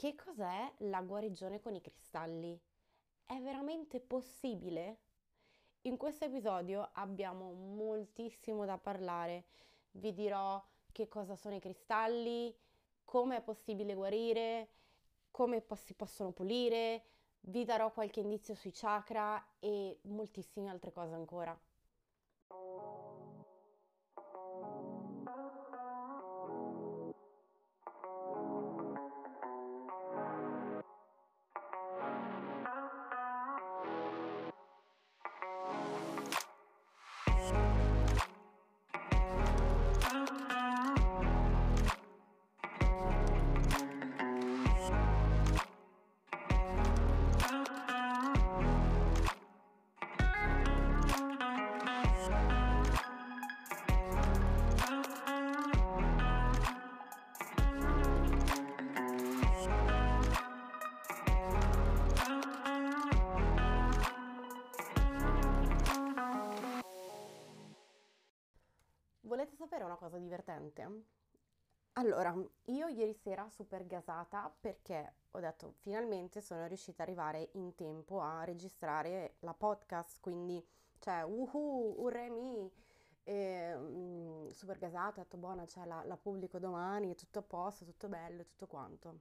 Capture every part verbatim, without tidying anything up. Che cos'è la guarigione con i cristalli? È veramente possibile? In questo episodio abbiamo moltissimo da parlare. Vi dirò che cosa sono i cristalli, come è possibile guarire, come si possono pulire, vi darò qualche indizio sui chakra e moltissime altre cose ancora. Volete sapere una cosa divertente? Allora, io ieri sera super gasata perché ho detto finalmente sono riuscita ad arrivare in tempo a registrare la podcast, quindi cioè uhu, urremi, e, super gasata, ho detto buona, cioè la, la pubblico domani, è tutto a posto, tutto bello, tutto quanto.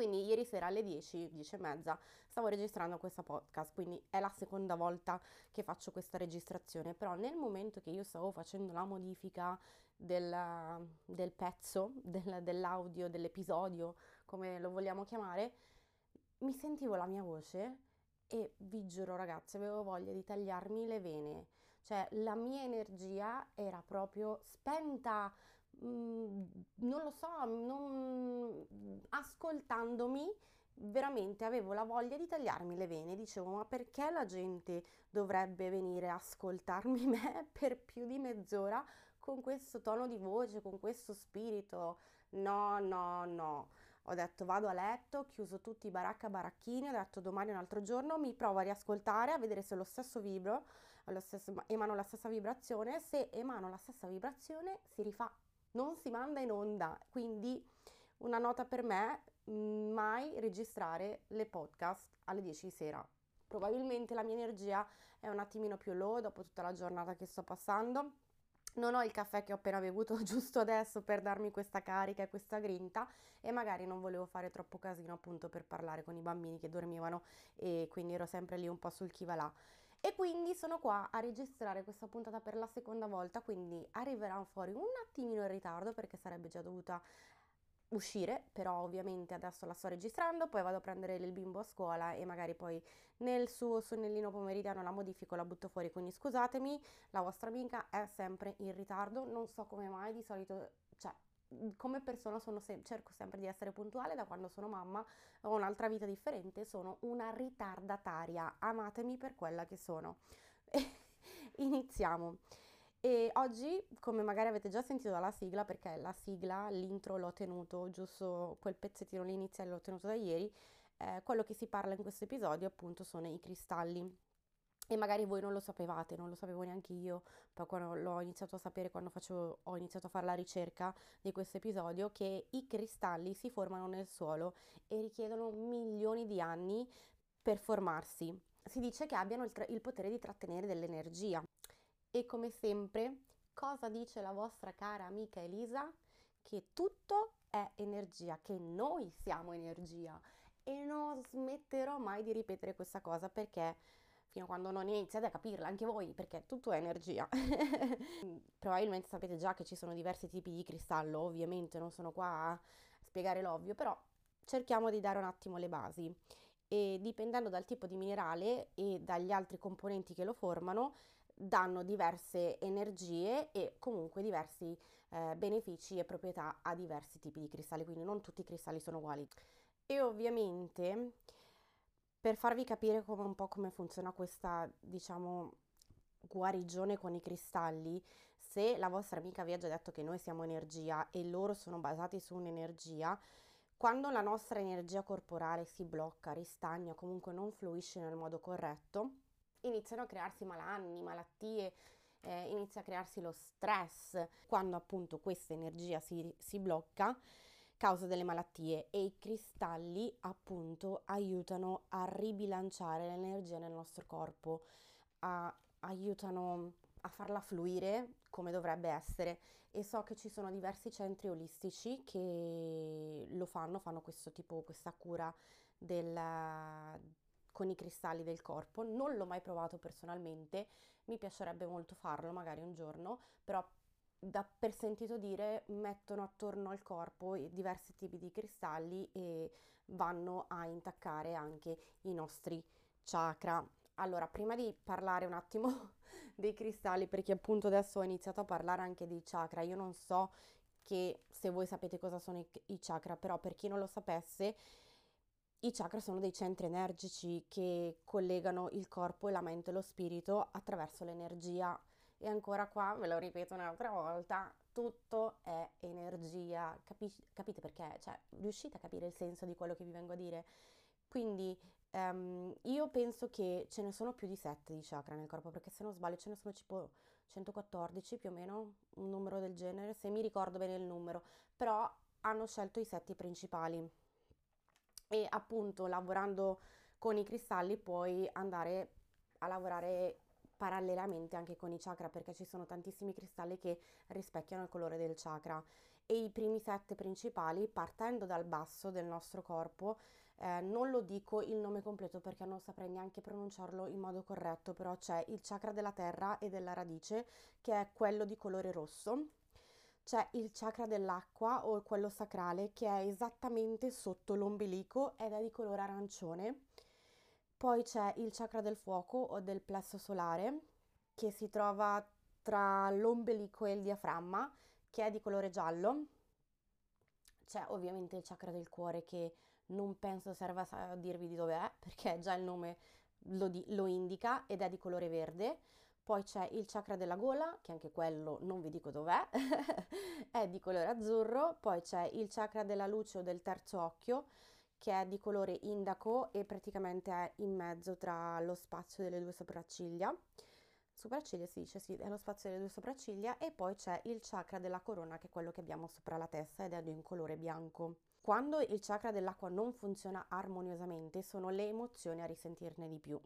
Quindi ieri sera alle dieci, dieci e mezza stavo registrando questa podcast, quindi è la seconda volta che faccio questa registrazione, però nel momento che io stavo facendo la modifica del, del pezzo, del, dell'audio, dell'episodio, come lo vogliamo chiamare, mi sentivo la mia voce e vi giuro ragazzi, avevo voglia di tagliarmi le vene, cioè la mia energia era proprio spenta. Mm, non lo so, non... ascoltandomi veramente avevo la voglia di tagliarmi le vene, dicevo ma perché la gente dovrebbe venire a ascoltarmi me per più di mezz'ora con questo tono di voce, con questo spirito? No, no, no, ho detto vado a letto, ho chiuso tutti i baracca baracchini, ho detto domani un altro giorno mi provo a riascoltare, a vedere se lo stesso vibro, lo stesso, emano la stessa vibrazione, se emano la stessa vibrazione si rifà. Non si manda in onda, quindi una nota per me, mai registrare le podcast alle dieci di sera. Probabilmente la mia energia è un attimino più low dopo tutta la giornata che sto passando. Non ho il caffè che ho appena bevuto giusto adesso per darmi questa carica e questa grinta e magari non volevo fare troppo casino appunto per parlare con i bambini che dormivano e quindi ero sempre lì un po' sul chi va là. E quindi sono qua a registrare questa puntata per la seconda volta, quindi arriverà fuori un attimino in ritardo perché sarebbe già dovuta uscire, però ovviamente adesso la sto registrando, poi vado a prendere il bimbo a scuola e magari poi nel suo sonnellino pomeridiano la modifico, la butto fuori, quindi scusatemi, la vostra amica è sempre in ritardo, non so come mai, di solito, cioè come persona sono se- cerco sempre di essere puntuale, da quando sono mamma ho un'altra vita differente, sono una ritardataria, amatemi per quella che sono. Iniziamo. E oggi, come magari avete già sentito dalla sigla, perché la sigla, l'intro l'ho tenuto, giusto quel pezzettino lì iniziale l'ho tenuto da ieri, eh, quello che si parla in questo episodio appunto sono i cristalli. E magari voi non lo sapevate, non lo sapevo neanche io, poi quando l'ho iniziato a sapere, quando facevo, ho iniziato a fare la ricerca di questo episodio, che i cristalli si formano nel suolo e richiedono milioni di anni per formarsi. Si dice che abbiano il, tra- il potere di trattenere dell'energia. E come sempre, cosa dice la vostra cara amica Elisa? Che tutto è energia, che noi siamo energia. E non smetterò mai di ripetere questa cosa perché fino a quando non iniziate a capirla anche voi, perché tutto è energia. Probabilmente sapete già che ci sono diversi tipi di cristallo, ovviamente non sono qua a spiegare l'ovvio, però cerchiamo di dare un attimo le basi. E dipendendo dal tipo di minerale e dagli altri componenti che lo formano, danno diverse energie e comunque diversi eh, benefici e proprietà a diversi tipi di cristalli, quindi non tutti i cristalli sono uguali. E ovviamente, per farvi capire come, un po' come funziona questa, diciamo, guarigione con i cristalli, se la vostra amica vi ha già detto che noi siamo energia e loro sono basati su un'energia, quando la nostra energia corporale si blocca, ristagna, comunque non fluisce nel modo corretto, iniziano a crearsi malanni, malattie, eh, inizia a crearsi lo stress. Quando appunto questa energia si, si blocca, causa delle malattie, e i cristalli appunto aiutano a ribilanciare l'energia nel nostro corpo, a, aiutano a farla fluire come dovrebbe essere, e so che ci sono diversi centri olistici che lo fanno, fanno questo tipo, questa cura del, con i cristalli del corpo. Non l'ho mai provato personalmente, mi piacerebbe molto farlo magari un giorno, però da per sentito dire mettono attorno al corpo diversi tipi di cristalli e vanno a intaccare anche i nostri chakra. Allora, prima di parlare un attimo dei cristalli, perché appunto adesso ho iniziato a parlare anche dei chakra, io non so che se voi sapete cosa sono i, i chakra, però per chi non lo sapesse, i chakra sono dei centri energici che collegano il corpo e la mente e lo spirito attraverso l'energia. E ancora qua, ve lo ripeto un'altra volta, tutto è energia. Capi- capite perché? Cioè, riuscite a capire il senso di quello che vi vengo a dire? Quindi Um, io penso che ce ne sono più di sette di chakra nel corpo, perché se non sbaglio ce ne sono tipo centoquattordici più o meno, un numero del genere, se mi ricordo bene il numero, però hanno scelto i sette principali. E appunto lavorando con i cristalli puoi andare a lavorare parallelamente anche con i chakra, perché ci sono tantissimi cristalli che rispecchiano il colore del chakra, e i primi sette principali, partendo dal basso del nostro corpo, Eh, non lo dico il nome completo perché non saprei neanche pronunciarlo in modo corretto, però c'è il chakra della terra e della radice, che è quello di colore rosso, c'è il chakra dell'acqua o quello sacrale, che è esattamente sotto l'ombelico ed è di colore arancione, poi c'è il chakra del fuoco o del plesso solare, che si trova tra l'ombelico e il diaframma, che è di colore giallo, c'è ovviamente il chakra del cuore, che non penso serva a dirvi di dov'è, perché già il nome lo, di, lo indica, ed è di colore verde. Poi c'è il chakra della gola, che anche quello non vi dico dov'è, è di colore azzurro. Poi c'è il chakra della luce o del terzo occhio, che è di colore indaco e praticamente è in mezzo tra lo spazio delle due sopracciglia. Sopracciglia si dice, sì, è lo spazio delle due sopracciglia. E poi c'è il chakra della corona, che è quello che abbiamo sopra la testa, ed è di un colore bianco. Quando il chakra dell'acqua non funziona armoniosamente, sono le emozioni a risentirne di più.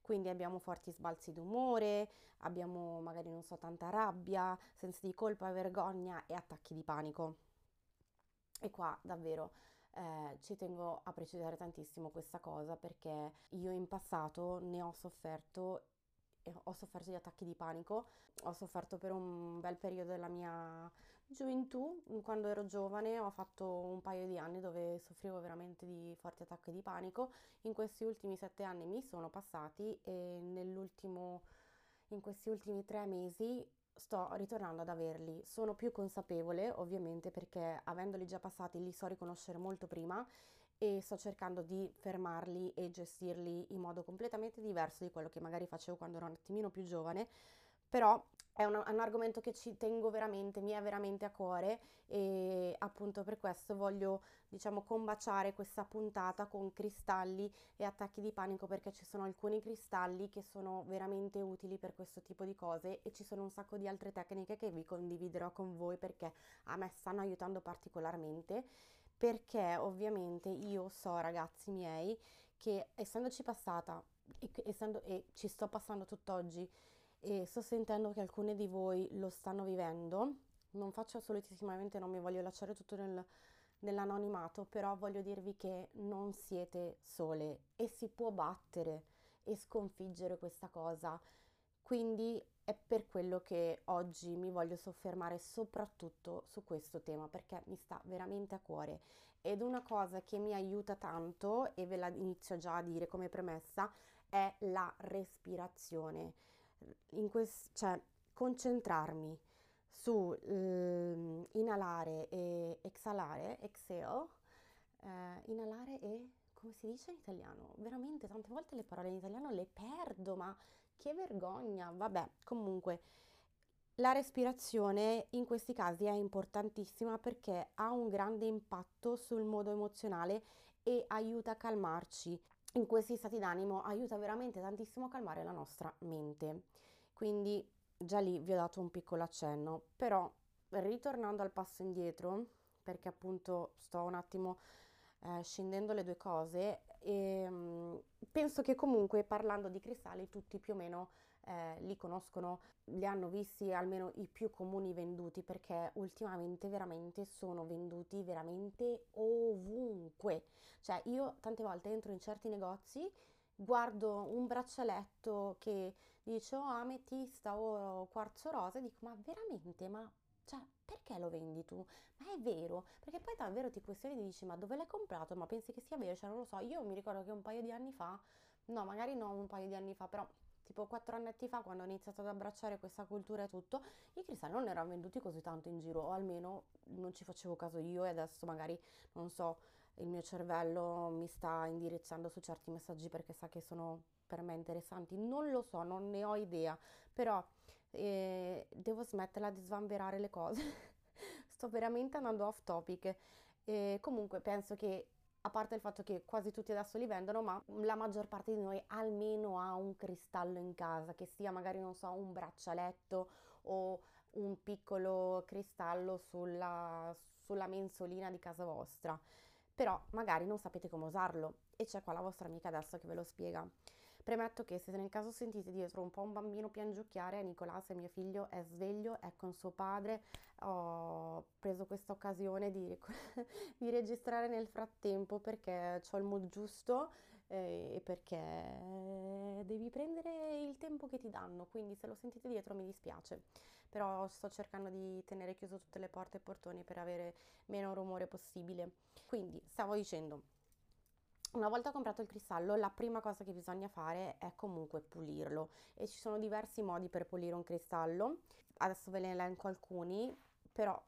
Quindi abbiamo forti sbalzi d'umore, abbiamo magari, non so, tanta rabbia, sensi di colpa, vergogna e attacchi di panico. E qua davvero eh, ci tengo a precisare tantissimo questa cosa, perché io in passato ne ho sofferto, eh, ho sofferto di attacchi di panico, ho sofferto per un bel periodo della mia gioventù. Quando ero giovane ho fatto un paio di anni dove soffrivo veramente di forti attacchi di panico. In questi ultimi sette anni mi sono passati, e nell'ultimo, in questi ultimi tre mesi sto ritornando ad averli. Sono più consapevole ovviamente, perché avendoli già passati li so riconoscere molto prima, e sto cercando di fermarli e gestirli in modo completamente diverso di quello che magari facevo quando ero un attimino più giovane. Però è un, un argomento che ci tengo veramente, mi è veramente a cuore, e appunto per questo voglio, diciamo, combaciare questa puntata con cristalli e attacchi di panico, perché ci sono alcuni cristalli che sono veramente utili per questo tipo di cose, e ci sono un sacco di altre tecniche che vi condividerò con voi, perché a me stanno aiutando particolarmente, perché ovviamente io so, ragazzi miei, che essendoci passata e, essendo, e ci sto passando tutt'oggi, e sto sentendo che alcune di voi lo stanno vivendo, non faccio assolutissimamente, non mi voglio lasciare tutto nel, nell'anonimato, però voglio dirvi che non siete sole e si può battere e sconfiggere questa cosa. Quindi è per quello che oggi mi voglio soffermare soprattutto su questo tema, perché mi sta veramente a cuore, ed una cosa che mi aiuta tanto, e ve la inizio già a dire come premessa, è la respirazione. In quest- cioè concentrarmi su eh, inalare e exhalare, exhale, eh, inalare e, come si dice in italiano? Veramente tante volte le parole in italiano le perdo, ma che vergogna, vabbè, comunque la respirazione in questi casi è importantissima, perché ha un grande impatto sul modo emozionale e aiuta a calmarci. In questi stati d'animo aiuta veramente tantissimo a calmare la nostra mente, quindi già lì vi ho dato un piccolo accenno. Però ritornando al passo indietro, perché appunto sto un attimo eh, scendendo le due cose e mh, penso che comunque parlando di cristalli tutti più o meno eh, li conoscono, li hanno visti almeno i più comuni venduti, perché ultimamente veramente sono venduti veramente ovunque. Cioè io tante volte entro in certi negozi, guardo un braccialetto che dice oh, ametista o quarzo rosa e dico ma veramente, ma cioè, perché lo vendi tu? Ma è vero, perché poi davvero ti questioni e ti dici ma dove l'hai comprato? Ma pensi che sia vero? Cioè non lo so, io mi ricordo che un paio di anni fa, no magari non un paio di anni fa, però tipo quattro annetti fa, quando ho iniziato ad abbracciare questa cultura e tutto, i cristalli non erano venduti così tanto in giro, o almeno non ci facevo caso io, e adesso magari non so, il mio cervello mi sta indirizzando su certi messaggi perché sa che sono per me interessanti, non lo so, non ne ho idea, però eh, devo smetterla di svanverare le cose, sto veramente andando off topic. E comunque penso che, a parte il fatto che quasi tutti adesso li vendono, ma la maggior parte di noi almeno ha un cristallo in casa, che sia magari, non so, un braccialetto o un piccolo cristallo sulla, sulla mensolina di casa vostra, però magari non sapete come usarlo e c'è qua la vostra amica adesso che ve lo spiega. Premetto che se nel caso sentite dietro un po' un bambino piangiucchiare, Nicolás è mio figlio, è sveglio, è con suo padre, ho preso questa occasione di, di registrare nel frattempo perché ho il mood giusto e perché devi prendere il tempo che ti danno, quindi se lo sentite dietro mi dispiace, però sto cercando di tenere chiuso tutte le porte e portoni per avere meno rumore possibile. Quindi stavo dicendo, una volta comprato il cristallo, la prima cosa che bisogna fare è comunque pulirlo, e ci sono diversi modi per pulire un cristallo, adesso ve ne elenco alcuni, però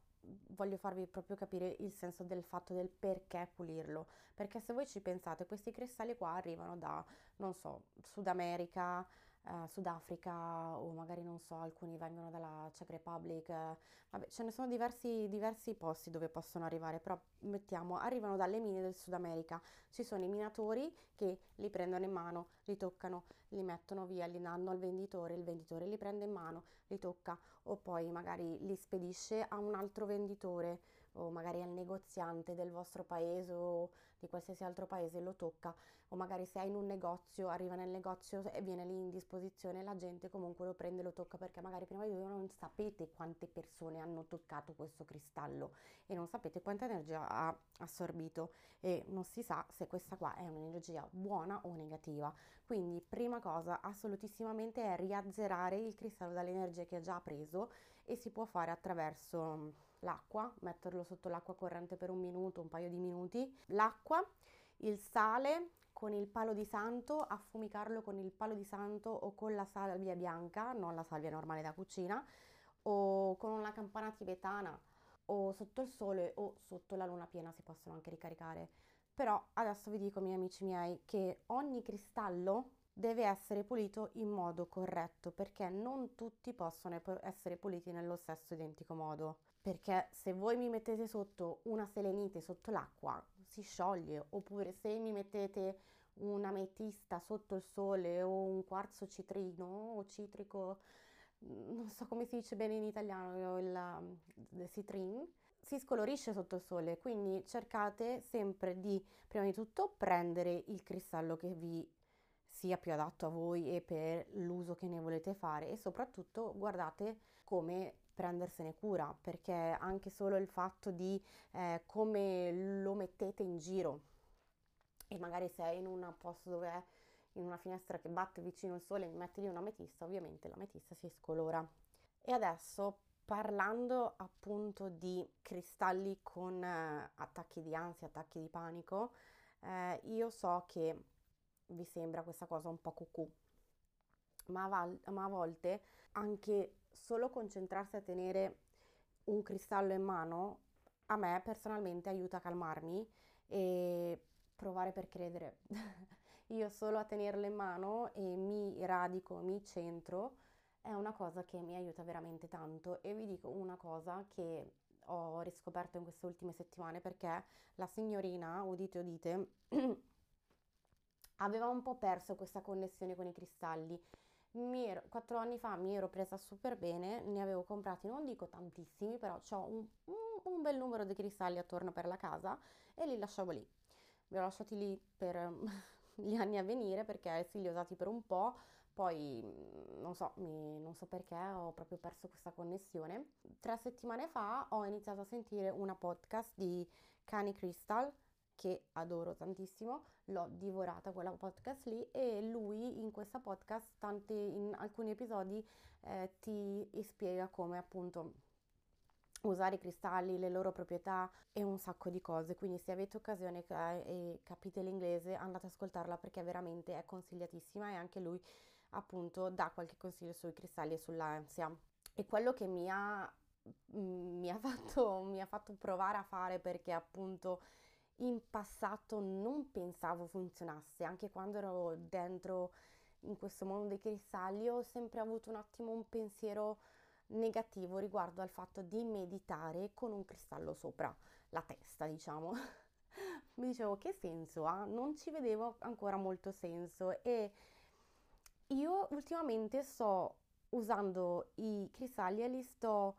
voglio farvi proprio capire il senso del fatto del perché pulirlo, perché se voi ci pensate questi cristalli qua arrivano da, non so, Sud America, eh, Sudafrica, o magari non so, alcuni vengono dalla Czech Republic, eh, vabbè ce ne sono diversi, diversi posti dove possono arrivare, però mettiamo, arrivano dalle mine del Sud America, ci sono i minatori che li prendono in mano, li toccano, li mettono via, li danno al venditore, il venditore li prende in mano, li tocca, o poi magari li spedisce a un altro venditore o magari al negoziante del vostro paese o di qualsiasi altro paese, lo tocca, o magari se è in un negozio arriva nel negozio e viene lì in disposizione, la gente comunque lo prende e lo tocca, perché magari prima di voi non sapete quante persone hanno toccato questo cristallo e non sapete quanta energia ha assorbito e non si sa se questa qua è un'energia buona o negativa. Quindi prima cosa assolutissimamente è riazzerare il cristallo dall'energia che ha già preso, e si può fare attraverso l'acqua, metterlo sotto l'acqua corrente per un minuto, un paio di minuti, l'acqua, il sale con il palo di santo, affumicarlo con il palo di santo o con la salvia bianca, non la salvia normale da cucina, o con una campana tibetana, o sotto il sole o sotto la luna piena, si possono anche ricaricare. Però adesso vi dico, miei amici miei, che ogni cristallo deve essere pulito in modo corretto, perché non tutti possono essere puliti nello stesso identico modo, perché se voi mi mettete sotto una selenite sotto l'acqua si scioglie, oppure se mi mettete un'ametista sotto il sole o un quarzo citrino o citrico, non so come si dice bene in italiano, il, il citrin, si scolorisce sotto il sole. Quindi cercate sempre di, prima di tutto, prendere il cristallo che vi sia più adatto a voi e per l'uso che ne volete fare, e soprattutto guardate come prendersene cura, perché anche solo il fatto di eh, come lo mettete in giro, e magari se è in un posto dove è in una finestra che batte vicino il sole e mi metti lì un'ametista, ovviamente l'ametista si scolora. E adesso, parlando appunto di cristalli con eh, attacchi di ansia, attacchi di panico, eh, io so che vi sembra questa cosa un po' cucù, ma a, ma a volte anche solo concentrarsi a tenere un cristallo in mano a me personalmente aiuta a calmarmi e provare per credere. Io solo a tenerlo in mano e mi radico, mi centro, è una cosa che mi aiuta veramente tanto. E vi dico una cosa che ho riscoperto in queste ultime settimane, perché la signorina, udite udite, aveva un po' perso questa connessione con i cristalli. Mi ero, quattro anni fa mi ero presa super bene, ne avevo comprati, non dico tantissimi, però ho un, un un bel numero di cristalli attorno per la casa e li lasciavo lì. Li ho lasciati lì per gli anni a venire, perché sì, li ho usati per un po', poi non so, mi, non so perché ho proprio perso questa connessione. Tre settimane fa ho iniziato a sentire una podcast di Cani Crystal, che adoro tantissimo, l'ho divorata quella podcast lì, e lui in questa podcast, tante, in alcuni episodi, eh, ti spiega come appunto usare i cristalli, le loro proprietà e un sacco di cose. Quindi se avete occasione e capite l'inglese, andate ad ascoltarla, perché veramente è consigliatissima, e anche lui appunto dà qualche consiglio sui cristalli e sull'ansia. E quello che mi ha, mi ha fatto, mi ha fatto provare a fare, perché appunto in passato non pensavo funzionasse, anche quando ero dentro in questo mondo dei cristalli ho sempre avuto un attimo un pensiero negativo riguardo al fatto di meditare con un cristallo sopra la testa, diciamo. Mi dicevo, che senso ha? Non ci vedevo ancora molto senso, e io ultimamente sto usando i cristalli e li sto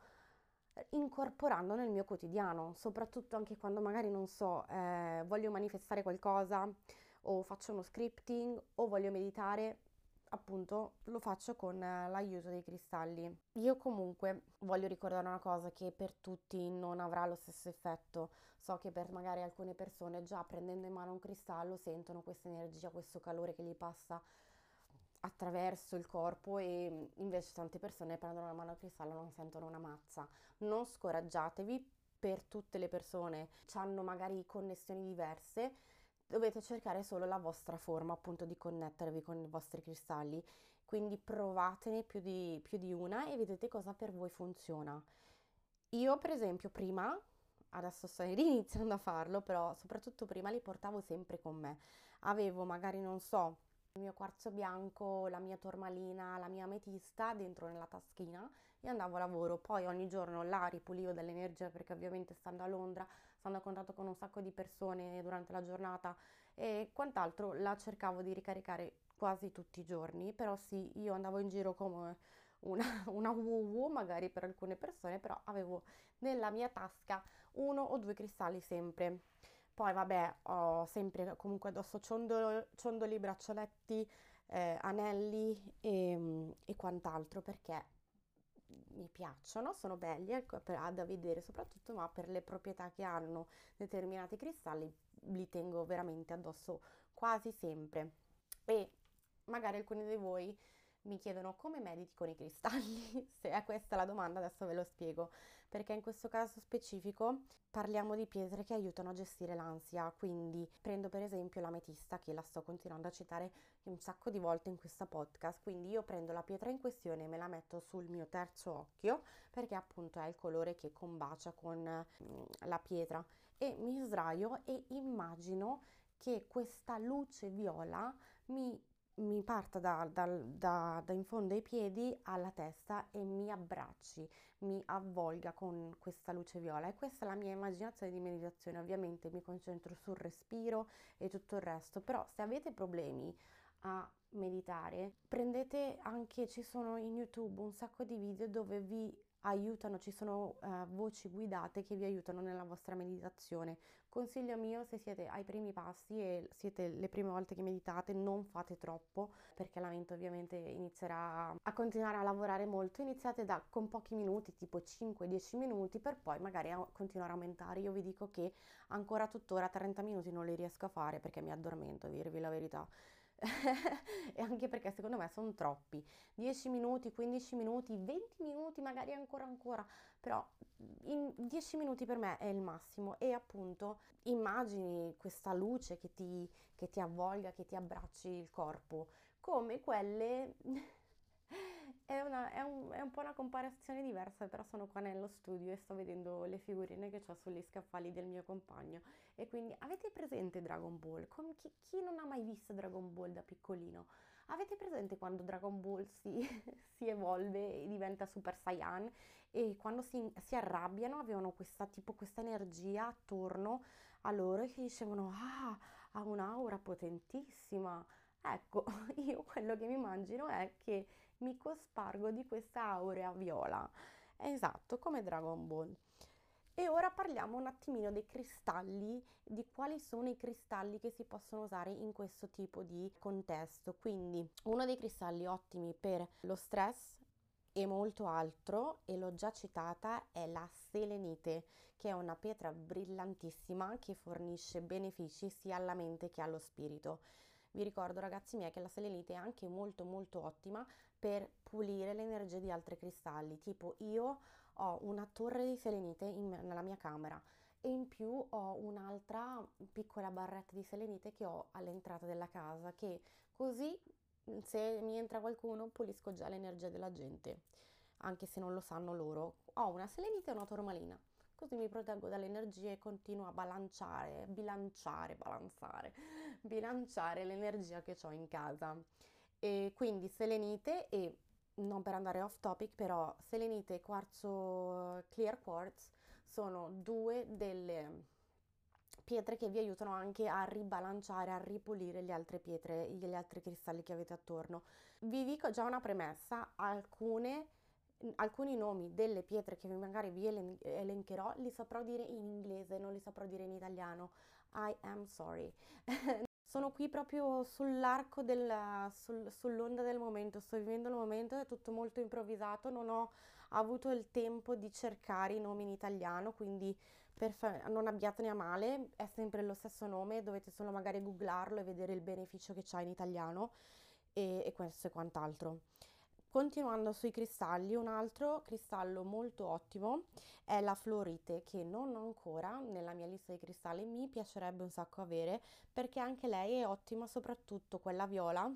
incorporando nel mio quotidiano, soprattutto anche quando magari non so, eh, voglio manifestare qualcosa, o faccio uno scripting, o voglio meditare, appunto lo faccio con l'aiuto dei cristalli. Io comunque voglio ricordare una cosa, che per tutti non avrà lo stesso effetto. So che per magari alcune persone già prendendo in mano un cristallo sentono questa energia, questo calore che gli passa attraverso il corpo, e invece tante persone prendono la mano al cristallo e non sentono una mazza. Non scoraggiatevi, per tutte le persone hanno magari connessioni diverse, dovete cercare solo la vostra forma appunto di connettervi con i vostri cristalli, quindi provatene più di, più di una e vedete cosa per voi funziona. Io per esempio prima, adesso sto iniziando a farlo, però soprattutto prima li portavo sempre con me, avevo magari non so il mio quarzo bianco, la mia tormalina, la mia ametista dentro nella taschina e andavo a lavoro. Poi ogni giorno la ripulivo dell'energia, perché ovviamente stando a Londra, stando a contatto con un sacco di persone durante la giornata e quant'altro, la cercavo di ricaricare quasi tutti i giorni. Però sì, io andavo in giro come una, una uovo magari per alcune persone, però avevo nella mia tasca uno o due cristalli sempre. Poi vabbè, ho sempre comunque addosso ciondolo, ciondoli, braccialetti, eh, anelli e, e quant'altro, perché mi piacciono, sono belli da vedere soprattutto, ma per le proprietà che hanno determinati cristalli li tengo veramente addosso quasi sempre. E magari alcuni di voi mi chiedono come mediti con i cristalli. Se è questa la domanda, adesso ve lo spiego, perché in questo caso specifico parliamo di pietre che aiutano a gestire l'ansia. Quindi prendo per esempio l'ametista, che la sto continuando a citare un sacco di volte in questa podcast. Quindi io prendo la pietra in questione e me la metto sul mio terzo occhio, perché appunto è il colore che combacia con la pietra, e mi sdraio e immagino che questa luce viola mi mi parta da, da, da, da in fondo ai piedi alla testa e mi abbracci, mi avvolga con questa luce viola. E questa è la mia immaginazione di meditazione. Ovviamente mi concentro sul respiro e tutto il resto, però se avete problemi a meditare, prendete anche, ci sono in YouTube un sacco di video dove vi aiutano, ci sono uh, voci guidate che vi aiutano nella vostra meditazione. Consiglio mio, se siete ai primi passi e siete le prime volte che meditate, non fate troppo, perché la mente ovviamente inizierà a continuare a lavorare molto. Iniziate da con pochi minuti, tipo cinque dieci minuti, per poi magari continuare a aumentare. Io vi dico che ancora tuttora trenta minuti non li riesco a fare, perché mi addormento, a dirvi la verità. E anche perché secondo me sono troppi, dieci minuti, quindici minuti, venti minuti magari ancora ancora, però in dieci minuti per me è il massimo. E appunto immagini questa luce che ti, che ti avvolga, che ti abbracci il corpo, come quelle... È, una, è, un, è un po' una comparazione diversa, però sono qua nello studio e sto vedendo le figurine che ho sugli scaffali del mio compagno. E quindi avete presente Dragon Ball? Con chi, chi non ha mai visto Dragon Ball da piccolino? Avete presente quando Dragon Ball si, si evolve e diventa Super Saiyan? E quando si, si arrabbiano avevano questa tipo questa energia attorno a loro che dicevano ah, ha un'aura potentissima. Ecco, io quello che mi immagino è che mi cospargo di questa aurea viola, esatto, come Dragon Ball. E ora parliamo un attimino dei cristalli, di quali sono i cristalli che si possono usare in questo tipo di contesto. Quindi uno dei cristalli ottimi per lo stress e molto altro, e l'ho già citata, è la selenite, che è una pietra brillantissima che fornisce benefici sia alla mente che allo spirito. Vi ricordo, ragazzi miei, che la selenite è anche molto molto ottima per pulire le energie di altri cristalli. Tipo, io ho una torre di selenite in, nella mia camera, e in più ho un'altra piccola barretta di selenite che ho all'entrata della casa, che così se mi entra qualcuno pulisco già l'energia della gente, anche se non lo sanno loro. Ho una selenite e una tormalina, così mi proteggo dalle energie e continuo a bilanciare, bilanciare, balanzare, bilanciare l'energia che ho in casa. E quindi selenite, e non per andare off topic, però selenite e quarzo clear quartz sono due delle pietre che vi aiutano anche a ribalanciare, a ripulire le altre pietre, gli altri cristalli che avete attorno. Vi dico già una premessa: alcune alcuni nomi delle pietre che magari vi elen- elencherò li saprò dire in inglese, non li saprò dire in italiano. I am sorry. Sono qui proprio sull'arco del, sul, sull'onda del momento, sto vivendo il momento, è tutto molto improvvisato, non ho avuto il tempo di cercare i nomi in italiano, quindi per fa- non abbiatene a male, è sempre lo stesso nome, dovete solo magari googlarlo e vedere il beneficio che c'ha in italiano e, e questo e quant'altro. Continuando sui cristalli, un altro cristallo molto ottimo è la fluorite, che non ho ancora nella mia lista di cristalli, mi piacerebbe un sacco avere, perché anche lei è ottima, soprattutto quella viola,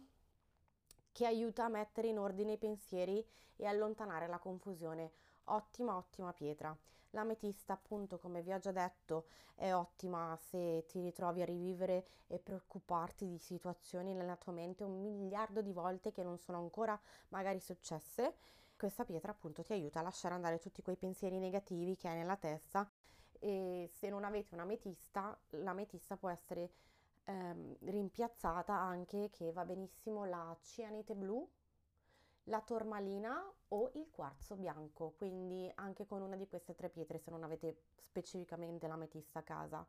che aiuta a mettere in ordine i pensieri e allontanare la confusione. Ottima, ottima pietra. L'ametista, appunto, come vi ho già detto, è ottima se ti ritrovi a rivivere e preoccuparti di situazioni nella tua mente un miliardo di volte che non sono ancora magari successe. Questa pietra, appunto, ti aiuta a lasciare andare tutti quei pensieri negativi che hai nella testa, e se non avete un'ametista, l'ametista può essere ehm, rimpiazzata anche, che va benissimo, la cianite blu, la tormalina o il quarzo bianco, quindi anche con una di queste tre pietre se non avete specificamente l'ametista a casa.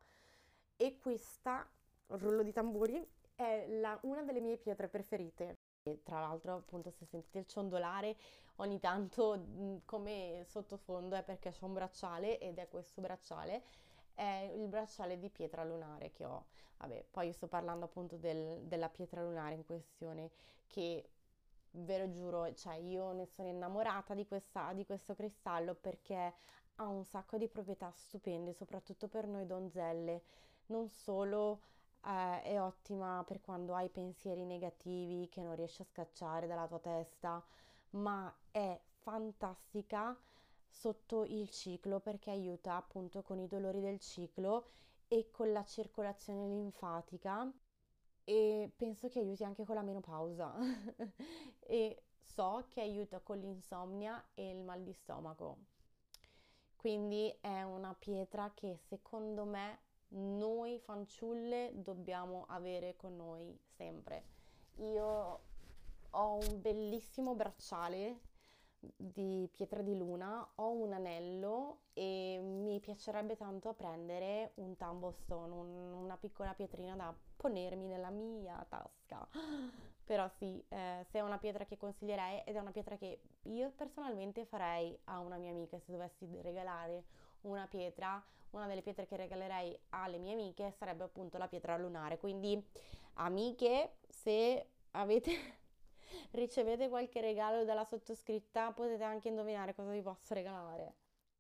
E questa, rullo di tamburi, è la, una delle mie pietre preferite. E tra l'altro, appunto, se sentite il ciondolare ogni tanto mh, come sottofondo è perché c'è un bracciale, ed è questo bracciale, è il bracciale di pietra lunare che ho. Vabbè, poi io sto parlando appunto del, della pietra lunare in questione, che ve lo giuro, cioè io ne sono innamorata di, questa, di questo cristallo, perché ha un sacco di proprietà stupende, soprattutto per noi donzelle. Non solo eh, è ottima per quando hai pensieri negativi che non riesci a scacciare dalla tua testa, ma è fantastica sotto il ciclo, perché aiuta appunto con i dolori del ciclo e con la circolazione linfatica. E penso che aiuti anche con la menopausa e so che aiuta con l'insonnia e il mal di stomaco, quindi è una pietra che secondo me noi fanciulle dobbiamo avere con noi sempre. Io ho un bellissimo bracciale di pietra di luna, ho un anello e mi piacerebbe tanto prendere un tumblestone, un, una piccola pietrina da ponermi nella mia tasca. Però sì, eh, se è una pietra che consiglierei, ed è una pietra che io personalmente farei a una mia amica. Se dovessi regalare una pietra, una delle pietre che regalerei alle mie amiche sarebbe appunto la pietra lunare. Quindi, amiche, se avete ricevete qualche regalo dalla sottoscritta, potete anche indovinare cosa vi posso regalare.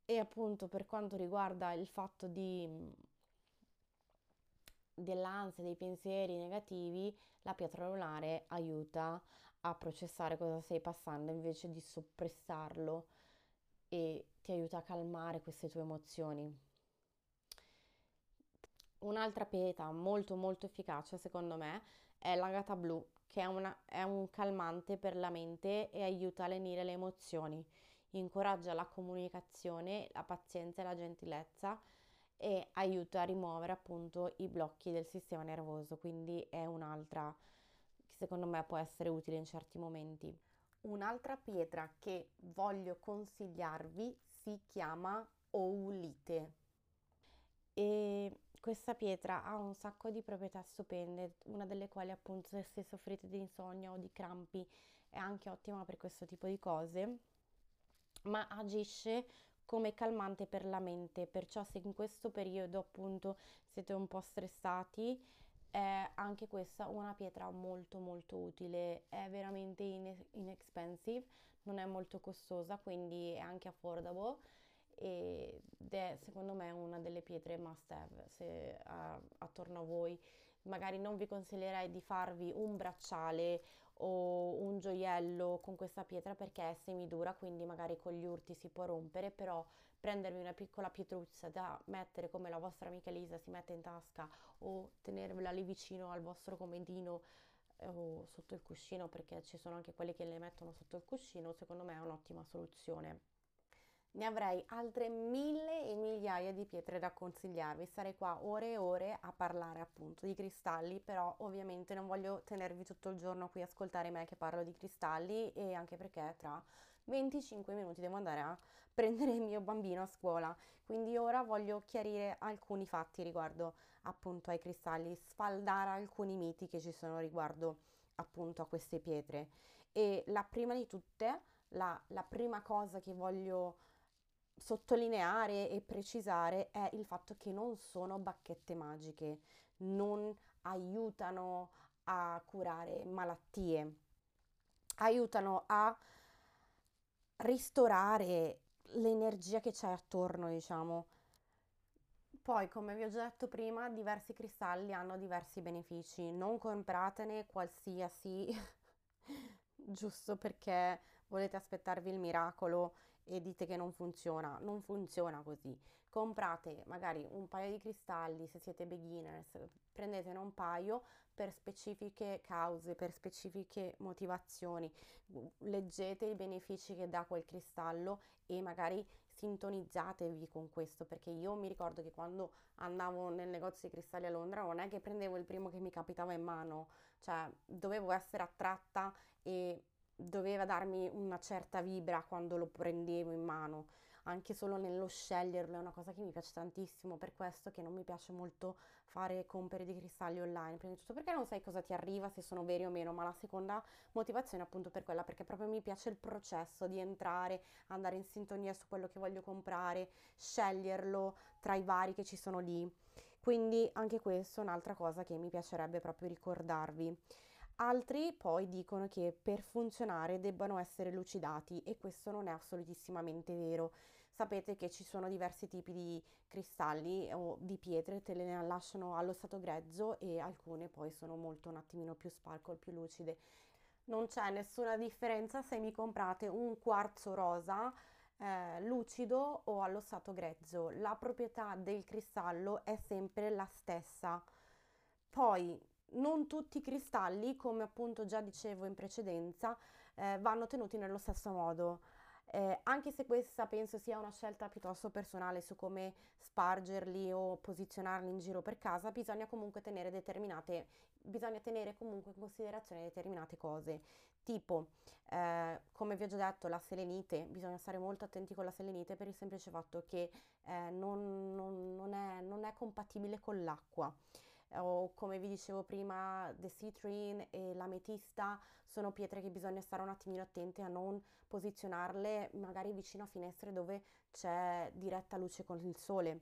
E appunto, per quanto riguarda il fatto di dell'ansia, dei pensieri negativi, la pietra lunare aiuta a processare cosa stai passando invece di soppressarlo, e ti aiuta a calmare queste tue emozioni. Un'altra pietra molto molto efficace secondo me è l'agata blu, che è, una, è un calmante per la mente e aiuta a lenire le emozioni, incoraggia la comunicazione, la pazienza e la gentilezza, e aiuta a rimuovere appunto i blocchi del sistema nervoso, quindi è un'altra che secondo me può essere utile in certi momenti. Un'altra pietra che voglio consigliarvi si chiama oolite. E questa pietra ha un sacco di proprietà stupende, una delle quali appunto se soffrite di insonnia o di crampi è anche ottima per questo tipo di cose, ma agisce come calmante per la mente, perciò se in questo periodo appunto siete un po' stressati è anche questa una pietra molto molto utile, è veramente inexpensive, non è molto costosa, quindi è anche affordable ed è secondo me una delle pietre must have se uh, attorno a voi. Magari non vi consiglierei di farvi un bracciale o un gioiello con questa pietra perché è semidura, quindi magari con gli urti si può rompere, però prendervi una piccola pietruzza da mettere come la vostra amica Elisa si mette in tasca o tenervela lì vicino al vostro comodino o sotto il cuscino, perché ci sono anche quelli che le mettono sotto il cuscino, secondo me è un'ottima soluzione. Ne avrei altre mille e migliaia di pietre da consigliarvi, sarei qua ore e ore a parlare appunto di cristalli, però ovviamente non voglio tenervi tutto il giorno qui a ascoltare me che parlo di cristalli, e anche perché tra venticinque minuti devo andare a prendere il mio bambino a scuola, quindi ora voglio chiarire alcuni fatti riguardo appunto ai cristalli, sfaldare alcuni miti che ci sono riguardo appunto a queste pietre. E la prima di tutte, la, la prima cosa che voglio sottolineare e precisare è il fatto che non sono bacchette magiche, non aiutano a curare malattie, aiutano a ristorare l'energia che c'è attorno, diciamo. Poi, come vi ho già detto prima, diversi cristalli hanno diversi benefici, non compratene qualsiasi giusto perché volete aspettarvi il miracolo e dite che non funziona. Non funziona così. Comprate magari un paio di cristalli se siete beginners, prendetene un paio per specifiche cause, per specifiche motivazioni, leggete i benefici che dà quel cristallo e magari sintonizzatevi con questo, perché io mi ricordo che quando andavo nel negozio di cristalli a Londra non è che prendevo il primo che mi capitava in mano, cioè dovevo essere attratta e doveva darmi una certa vibra quando lo prendevo in mano, anche solo nello sceglierlo. È una cosa che mi piace tantissimo, per questo che non mi piace molto fare compere di cristalli online, prima di tutto perché non sai cosa ti arriva, se sono veri o meno, ma la seconda motivazione è appunto per quella, perché proprio mi piace il processo di entrare, andare in sintonia su quello che voglio comprare, sceglierlo tra i vari che ci sono lì, quindi anche questo è un'altra cosa che mi piacerebbe proprio ricordarvi. Altri poi dicono che per funzionare debbano essere lucidati, e questo non è assolutissimamente vero. Sapete che ci sono diversi tipi di cristalli o di pietre, te le lasciano allo stato grezzo e alcune poi sono molto un attimino più sparkle, più lucide. Non c'è nessuna differenza se mi comprate un quarzo rosa Eh, lucido o allo stato grezzo, la proprietà del cristallo è sempre la stessa. Poi non tutti i cristalli, come appunto già dicevo in precedenza, eh, vanno tenuti nello stesso modo, eh, anche se questa penso sia una scelta piuttosto personale su come spargerli o posizionarli in giro per casa. Bisogna comunque tenere determinate bisogna tenere comunque in considerazione determinate cose, tipo eh, come vi ho già detto, la selenite. Bisogna stare molto attenti con la selenite per il semplice fatto che eh, non, non, non, è, non è compatibile con l'acqua. O come vi dicevo prima, the citrine e l'ametista sono pietre che bisogna stare un attimino attenti a non posizionarle magari vicino a finestre dove c'è diretta luce con il sole.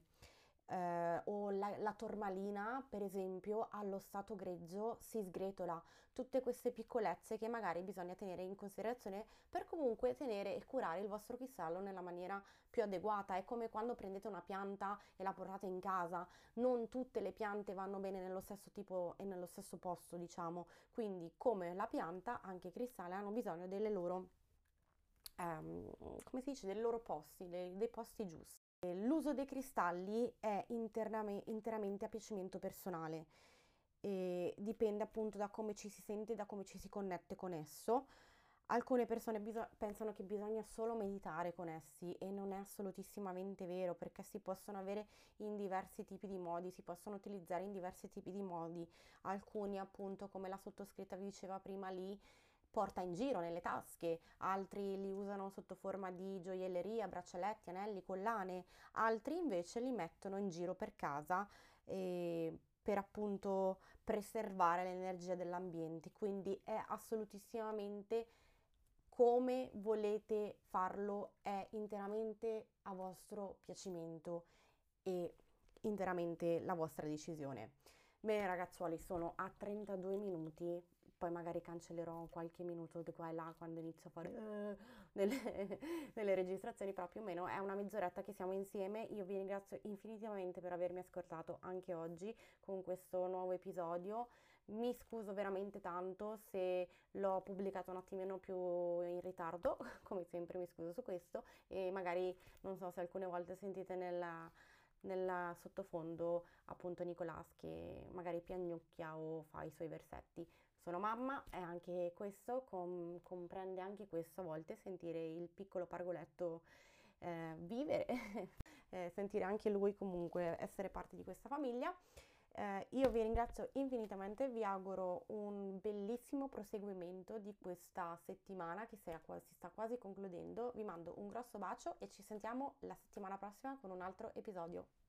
Eh, o la, la tormalina per esempio allo stato grezzo si sgretola. Tutte queste piccolezze che magari bisogna tenere in considerazione per comunque tenere e curare il vostro cristallo nella maniera più adeguata. È come quando prendete una pianta e la portate in casa, non tutte le piante vanno bene nello stesso tipo e nello stesso posto, diciamo, quindi come la pianta anche i cristalli hanno bisogno delle loro um, come si dice, dei loro posti, dei, dei posti giusti. L'uso dei cristalli è interamente a piacimento personale e dipende appunto da come ci si sente, da come ci si connette con esso. Alcune persone pensano che bisogna solo meditare con essi e non è assolutissimamente vero, perché si possono avere in diversi tipi di modi, si possono utilizzare in diversi tipi di modi. Alcuni appunto, come la sottoscritta vi diceva prima lì, porta in giro nelle tasche, altri li usano sotto forma di gioielleria, braccialetti, anelli, collane, altri invece li mettono in giro per casa eh, per appunto preservare l'energia dell'ambiente. Quindi è assolutissimamente come volete farlo, è interamente a vostro piacimento e interamente la vostra decisione. Bene ragazzuoli, sono a trentadue minuti, poi magari cancellerò qualche minuto di qua e là quando inizio a fare uh, delle, delle registrazioni, però più o meno è una mezz'oretta che siamo insieme. Io vi ringrazio infinitamente per avermi ascoltato anche oggi con questo nuovo episodio. Mi scuso veramente tanto se l'ho pubblicato un attimino più in ritardo, come sempre mi scuso su questo, e magari non so se alcune volte sentite nella... nel sottofondo appunto Nicolás che magari piagnucchia o fa i suoi versetti. Sono mamma e anche questo com- comprende anche questo a volte, sentire il piccolo pargoletto eh, vivere, eh, sentire anche lui comunque essere parte di questa famiglia. Eh, io vi ringrazio infinitamente, vi auguro un bellissimo proseguimento di questa settimana che si, è, si sta quasi concludendo. Vi mando un grosso bacio e ci sentiamo la settimana prossima con un altro episodio.